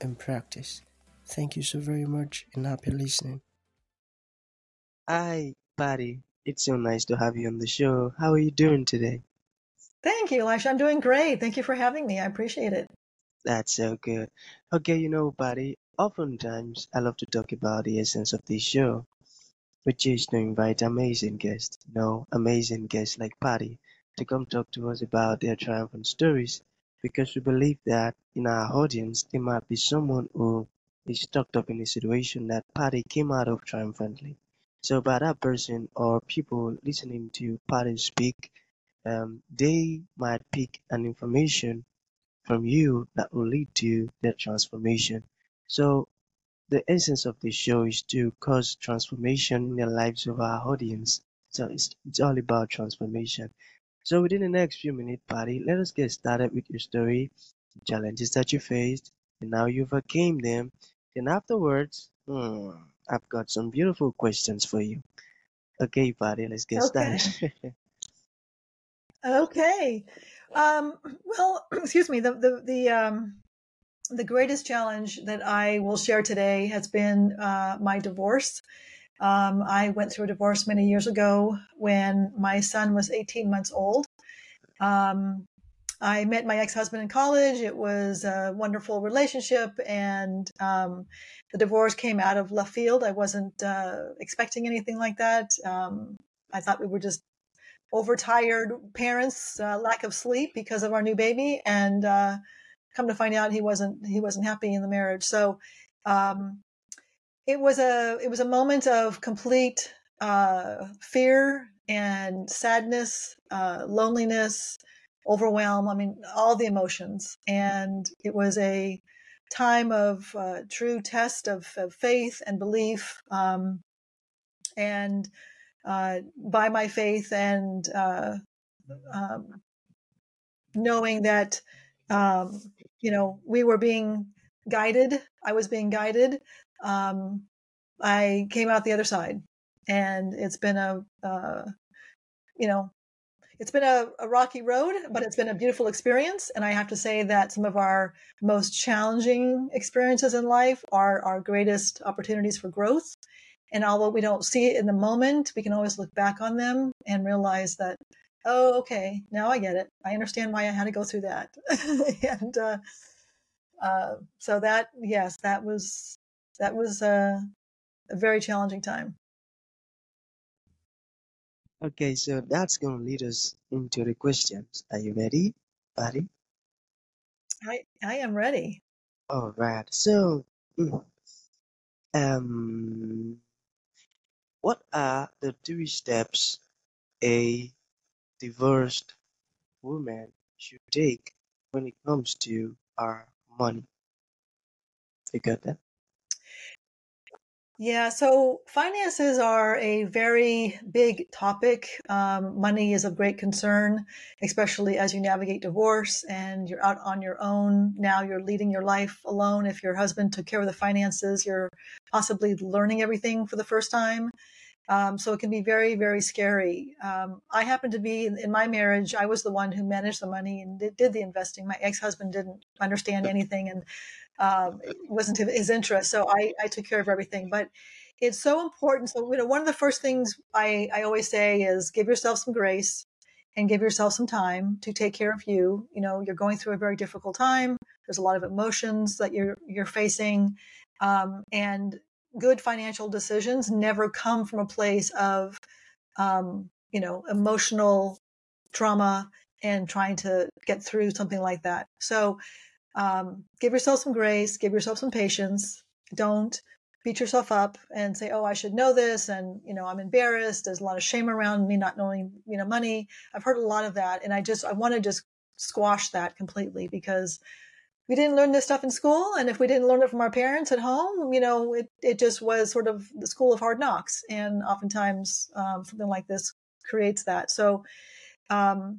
and practice. Thank you so very much, and happy listening. Hi, Patti. It's so nice to have you on the show. How are you doing today? Thank you, Elisha. I'm doing great. Thank you for having me. I appreciate it. That's so good. Okay, Patti, oftentimes I love to talk about the essence of this show, which is to invite amazing guests like Patti to come talk to us about their triumphant stories, because we believe that in our audience, there might be someone who is stuck up in a situation that Patti came out of triumphantly. So by that person or people listening to Patti speak, they might pick an information from you that will lead to their transformation. So the essence of the show is to cause transformation in the lives of our audience. So it's all about transformation. So within the next few minutes, Patti, let us get started with your story, the challenges that you faced, and how you overcame them. And afterwards, I've got some beautiful questions for you. Okay, Patti, let's get started. Okay. The greatest challenge that I will share today has been my divorce. I went through a divorce many years ago when my son was 18 months old. I met my ex-husband in college. It was a wonderful relationship, and the divorce came out of left field. I wasn't expecting anything like that. I thought we were just overtired parents, lack of sleep because of our new baby, and come to find out, he wasn't happy in the marriage. So it was a moment of complete fear and sadness, loneliness, overwhelm. I mean, all the emotions. And it was a time of true test of faith and belief, and by my faith and knowing that we were being guided. I was being guided. I came out the other side, and it's been a rocky road, but it's been a beautiful experience. And I have to say that some of our most challenging experiences in life are our greatest opportunities for growth. And although we don't see it in the moment, we can always look back on them and realize that, oh, okay, now I get it. I understand why I had to go through that. And so that, yes, that was a very challenging time. Okay, so that's going to lead us into the questions. Are you ready, Patti? I am ready. All right. So, what are the three steps a divorced woman should take when it comes to our money? You got that? Yeah, so finances are a very big topic. Money is of great concern, especially as you navigate divorce and you're out on your own. Now you're leading your life alone. If your husband took care of the finances, you're possibly learning everything for the first time. So it can be very, very scary. I happened to be in my marriage. I was the one who managed the money and did the investing. My ex-husband didn't understand anything, and it wasn't his interest. So I took care of everything. But it's so important. So one of the first things I always say is give yourself some grace and give yourself some time to take care of you. You're going through a very difficult time. There's a lot of emotions that you're facing, and good financial decisions never come from a place of, emotional trauma and trying to get through something like that. So give yourself some grace, give yourself some patience. Don't beat yourself up and say, oh, I should know this. And, I'm embarrassed. There's a lot of shame around me not knowing, money. I've heard a lot of that. And I want to just squash that completely, because we didn't learn this stuff in school. And if we didn't learn it from our parents at home, you know, it just was sort of the school of hard knocks. And oftentimes something like this creates that. So love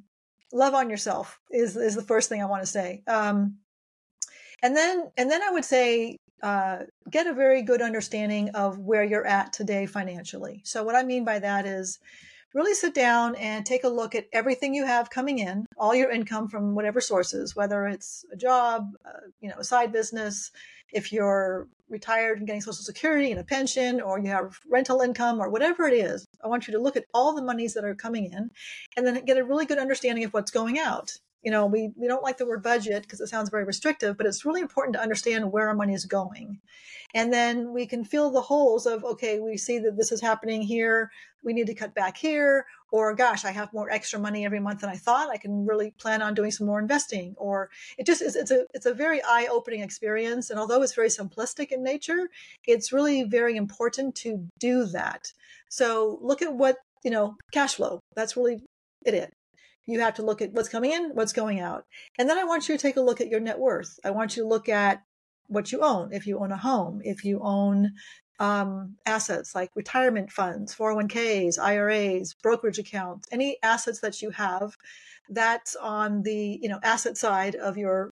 on yourself is the first thing I want to say. And then I would say, get a very good understanding of where you're at today financially. So what I mean by that is really sit down and take a look at everything you have coming in, all your income from whatever sources, whether it's a job, a side business, if you're retired and getting Social Security and a pension, or you have rental income or whatever it is. I want you to look at all the monies that are coming in and then get a really good understanding of what's going out. You know, we don't like the word budget because it sounds very restrictive, but it's really important to understand where our money is going. And then we can fill the holes of, okay, we see that this is happening here. We need to cut back here. Or gosh, I have more extra money every month than I thought. I can really plan on doing some more investing. Or it just is, it's a very eye-opening experience. And although it's very simplistic in nature, it's really very important to do that. So look at what, cash flow, that's really it. You have to look at what's coming in, what's going out. And then I want you to take a look at your net worth. I want you to look at what you own. If you own a home, if you own assets like retirement funds, 401ks, IRAs, brokerage accounts, any assets that you have, that's on the, asset side of your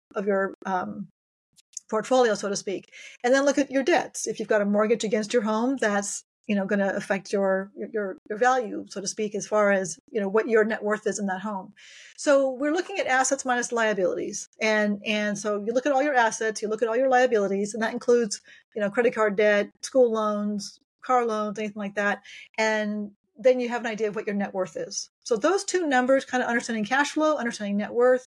portfolio, so to speak. And then look at your debts. If you've got a mortgage against your home, that's going to affect your value, so to speak, as far as, what your net worth is in that home. So we're looking at assets minus liabilities. And so you look at all your assets, you look at all your liabilities, and that includes, credit card debt, school loans, car loans, anything like that. And then you have an idea of what your net worth is. So those two numbers, kind of understanding cash flow, understanding net worth,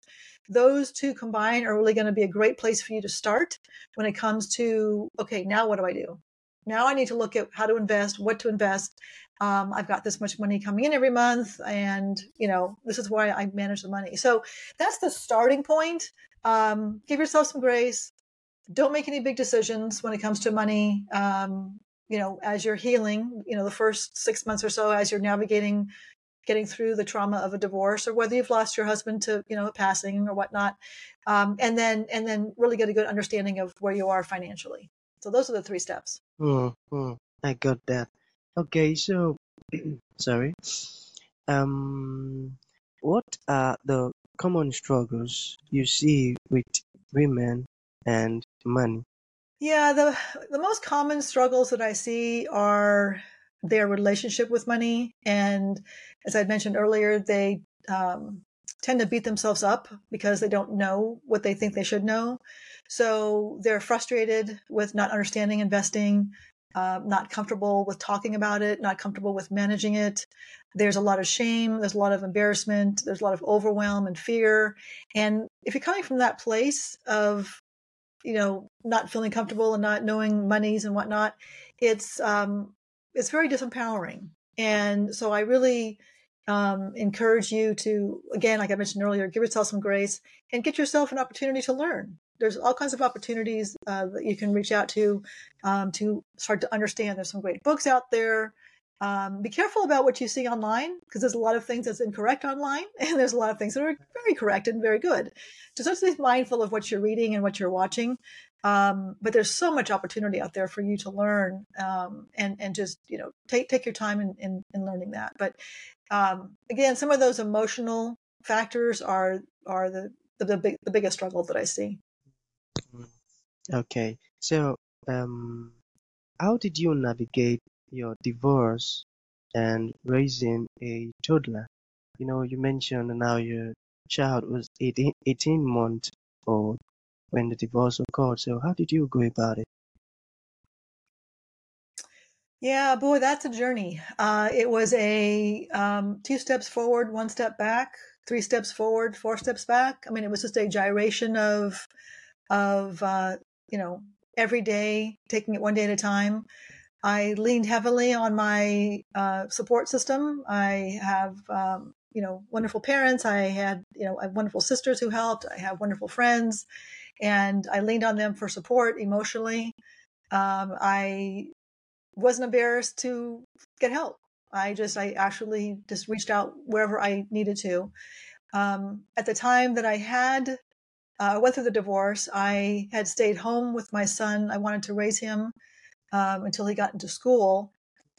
those two combined are really going to be a great place for you to start when it comes to, okay, now what do I do? Now I need to look at how to invest, what to invest. I've got this much money coming in every month, and this is why I manage the money. So that's the starting point. Give yourself some grace. Don't make any big decisions when it comes to money. As you're healing, the first 6 months or so, as you're navigating, getting through the trauma of a divorce, or whether you've lost your husband to passing or whatnot, and then really get a good understanding of where you are financially. So those are the three steps. Mm-hmm. I got that. Okay, so sorry. What are the common struggles you see with women and money? Yeah, the most common struggles that I see are their relationship with money, and as I mentioned earlier, they tend to beat themselves up because they don't know what they think they should know. So they're frustrated with not understanding investing, not comfortable with talking about it, not comfortable with managing it. There's a lot of shame. There's a lot of embarrassment. There's a lot of overwhelm and fear. And if you're coming from that place of, not feeling comfortable and not knowing monies and whatnot, it's very disempowering. And so I really encourage you to, again, like I mentioned earlier, give yourself some grace and get yourself an opportunity to learn. There's all kinds of opportunities that you can reach out to start to understand. There's some great books out there. Be careful about what you see online, because there's a lot of things that's incorrect online, and there's a lot of things that are very correct and very good. Just be mindful of what you're reading and what you're watching. But there's so much opportunity out there for you to learn, and just, take your time in learning that. But again, some of those emotional factors are the biggest struggle that I see. Okay. So, how did you navigate your divorce and raising a toddler? You mentioned now your child was 18 months old when the divorce occurred. So how did you go about it? Yeah, boy, that's a journey. It was a 2 steps forward, 1 step back, 3 steps forward, 4 steps back. I mean, it was just a gyration of every day, taking it one day at a time. I leaned heavily on my support system. I have, wonderful parents. I had, wonderful sisters who helped. I have wonderful friends, and I leaned on them for support emotionally. I wasn't embarrassed to get help. I actually just reached out wherever I needed to. At the time that I had went through the divorce. I had stayed home with my son. I wanted to raise him until he got into school.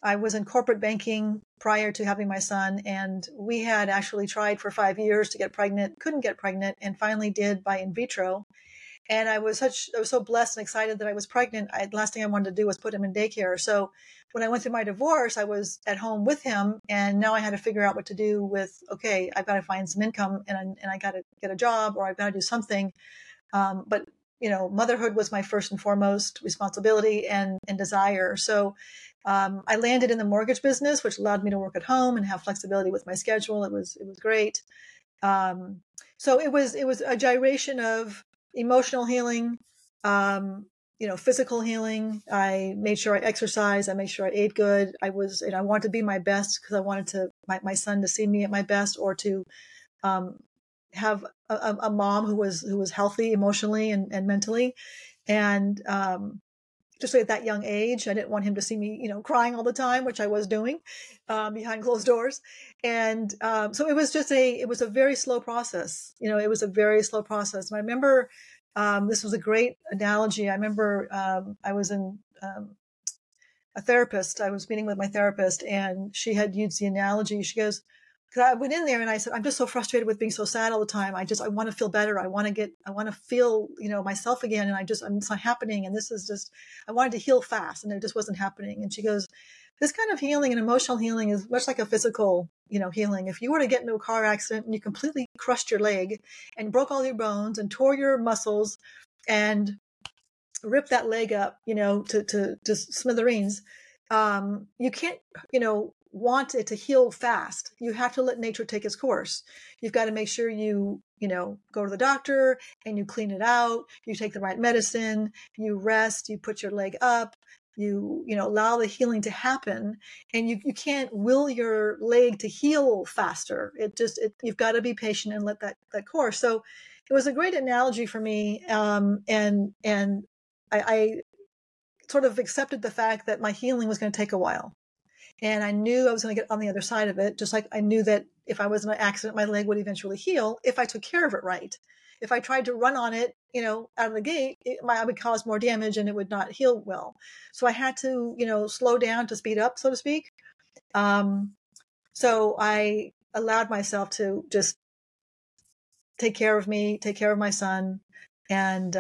I was in corporate banking prior to having my son, and we had actually tried for 5 years to get pregnant, couldn't get pregnant, and finally did by in vitro. And I was so blessed and excited that I was pregnant. The last thing I wanted to do was put him in daycare. So when I went through my divorce, I was at home with him, and now I had to figure out what to do with, okay, I've got to find some income, and I got to get a job, or I've got to do something. But you know, motherhood was my first and foremost responsibility and desire. So I landed in the mortgage business, which allowed me to work at home and have flexibility with my schedule. It was great. So it was a gyration of emotional healing, physical healing. I made sure I exercised. I made sure I ate good. I wanted to be my best because I wanted my son to see me at my best, or to have a mom who was healthy emotionally and mentally. And just at that young age, I didn't want him to see me, crying all the time, which I was doing behind closed doors. And so it was a very slow process. It was a very slow process. And I remember, this was a great analogy. I remember I was in a therapist. I was meeting with my therapist, and she had used the analogy. She goes, because I went in there and I said, I'm just so frustrated with being so sad all the time. I want to feel better. I want to feel, myself again. And it's not happening. And I wanted to heal fast, and it just wasn't happening. And she goes, this kind of healing and emotional healing is much like a physical, healing. If you were to get into a car accident and you completely crushed your leg and broke all your bones and tore your muscles and ripped that leg up, to smithereens, you can't, want it to heal fast. You have to let nature take its course. You've got to make sure you, go to the doctor and you clean it out. You take the right medicine, you rest, you put your leg up, you allow the healing to happen, and you can't will your leg to heal faster. You've got to be patient and let that course. So it was a great analogy for me. And I sort of accepted the fact that my healing was going to take a while. And I knew I was going to get on the other side of it, just like I knew that if I was in an accident, my leg would eventually heal if I took care of it right. If I tried to run on it, out of the gate, I would cause more damage and it would not heal well. So I had to, slow down to speed up, so to speak. So I allowed myself to just take care of me, take care of my son, and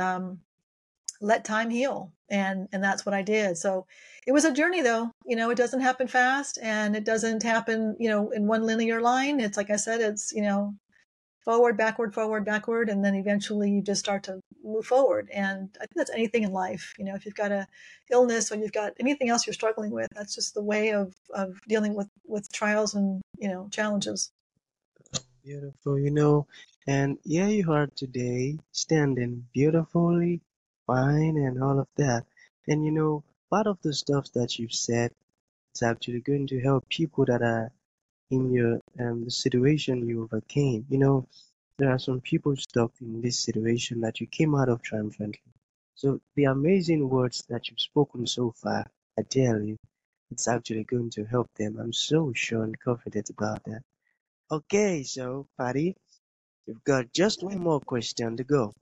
let time heal. And that's what I did. So it was a journey, though. It doesn't happen fast, and it doesn't happen, in one linear line. It's like I said, it's, forward, backward. And then eventually you just start to move forward. And I think that's anything in life. If you've got an illness or you've got anything else you're struggling with, that's just the way of dealing with trials and, challenges. Beautiful, and here you are today, standing beautifully, fine, and all of that. And, part of the stuff that you've said is actually going to help people that are in your the situation you overcame. There are some people stuck in this situation that you came out of triumphantly. So the amazing words that you've spoken so far, I tell you, it's actually going to help them. I'm so sure and confident about that. Okay, so Patti, you've got just one more question to go.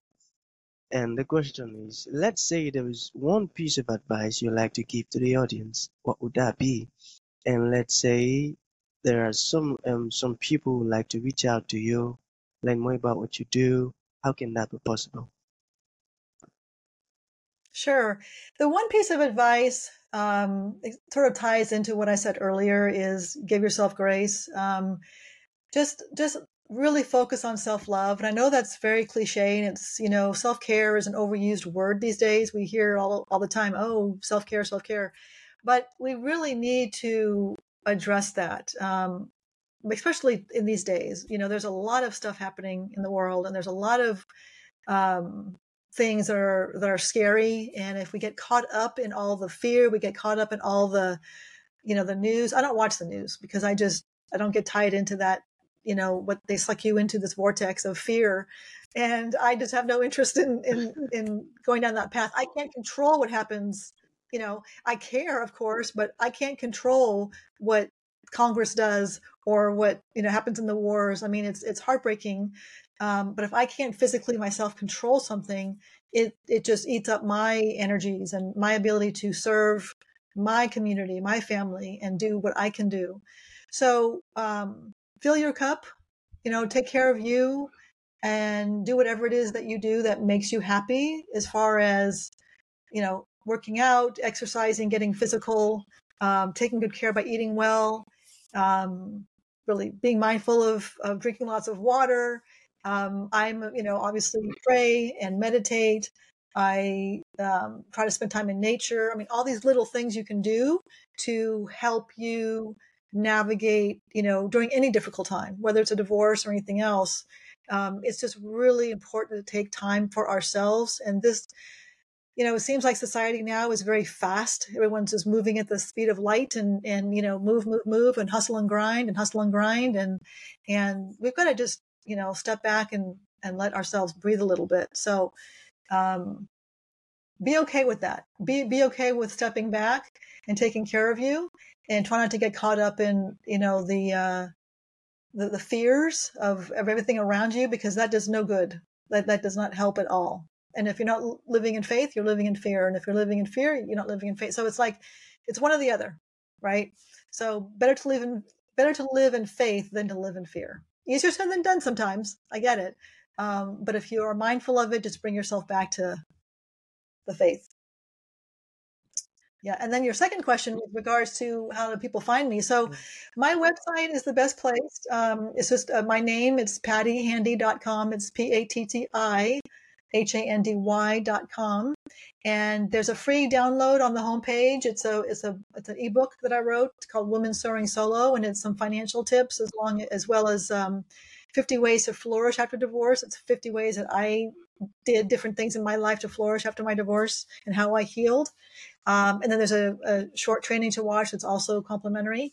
And the question is, let's say there is one piece of advice you like to give to the audience. What would that be? And let's say there are some people who like to reach out to you, learn more about what you do. How can that be possible? Sure. The one piece of advice it sort of ties into what I said earlier is give yourself grace. Just really focus on self-love. And I know that's very cliche, and it's, self-care is an overused word these days. We hear all the time, oh, self-care. But we really need to address that, especially in these days. There's a lot of stuff happening in the world, and there's a lot of things that are scary. And if we get caught up in all the fear, we get caught up in all the, the news. I don't watch the news because I don't get tied into that. What they suck you into, this vortex of fear. And I just have no interest in going down that path. I can't control what happens. I care, of course, but I can't control what Congress does or what, happens in the wars. I mean, it's heartbreaking But if I can't physically myself control something, it just eats up my energies and my ability to serve my community, my family, and do what I can do. So fill your cup, take care of you and do whatever it is that you do that makes you happy as far as, working out, exercising, getting physical, taking good care by eating well, really being mindful of drinking lots of water. I'm, obviously pray and meditate. I try to spend time in nature. I mean, all these little things you can do to help you navigate, during any difficult time, whether it's a divorce or anything else. It's just really important to take time for ourselves. And this, it seems like society now is very fast. Everyone's just moving at the speed of light and move and hustle and grind. And we've got to just, step back and let ourselves breathe a little bit. So be okay with that. Be okay with stepping back and taking care of you and try not to get caught up in, the fears of everything around you, because that does no good. That does not help at all. And if you're not living in faith, you're living in fear. And if you're living in fear, you're not living in faith. So it's like, it's one or the other, right? So better to live in faith than to live in fear. Easier said than done sometimes. I get it. But if you are mindful of it, just bring yourself back to the faith. Yeah. And then your second question with regards to how do people find me? So my website is the best place. It's just my name. It's pattihandy.com. It's pattihandy.com. And there's a free download on the homepage. It's an ebook that I wrote. It's called Women Soaring Solo. And it's some financial tips as well as 50 ways to flourish after divorce. It's 50 ways that I did different things in my life to flourish after my divorce and how I healed. And then there's a short training to watch that's also complimentary.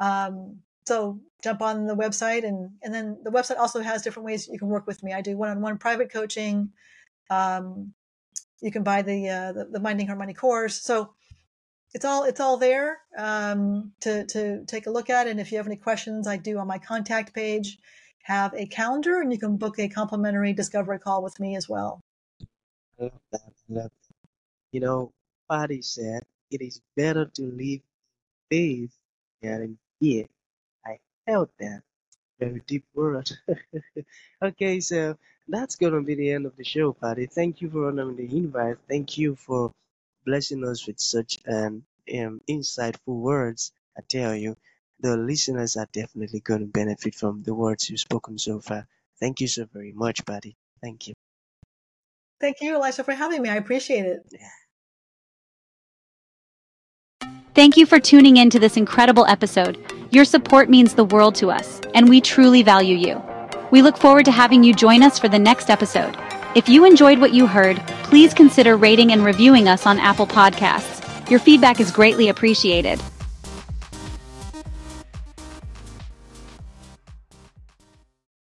So jump on the website. And then the website also has different ways you can work with me. I do one-on-one private coaching. You can buy the Minding Her Money course. So it's all there to take a look at. And if you have any questions, I do on my contact page have a calendar, and you can book a complimentary discovery call with me as well. I love that. Patti said, it is better to live in faith than in fear. I felt that. Very deep word. Okay, so that's going to be the end of the show, Patti. Thank you for honoring the invite. Thank you for blessing us with such insightful words. I tell you, the listeners are definitely going to benefit from the words you've spoken so far. Thank you so very much, Patti. Thank you. Thank you, Elisha, for having me. I appreciate it. Thank you for tuning in to this incredible episode. Your support means the world to us, and we truly value you. We look forward to having you join us for the next episode. If you enjoyed what you heard, please consider rating and reviewing us on Apple Podcasts. Your feedback is greatly appreciated.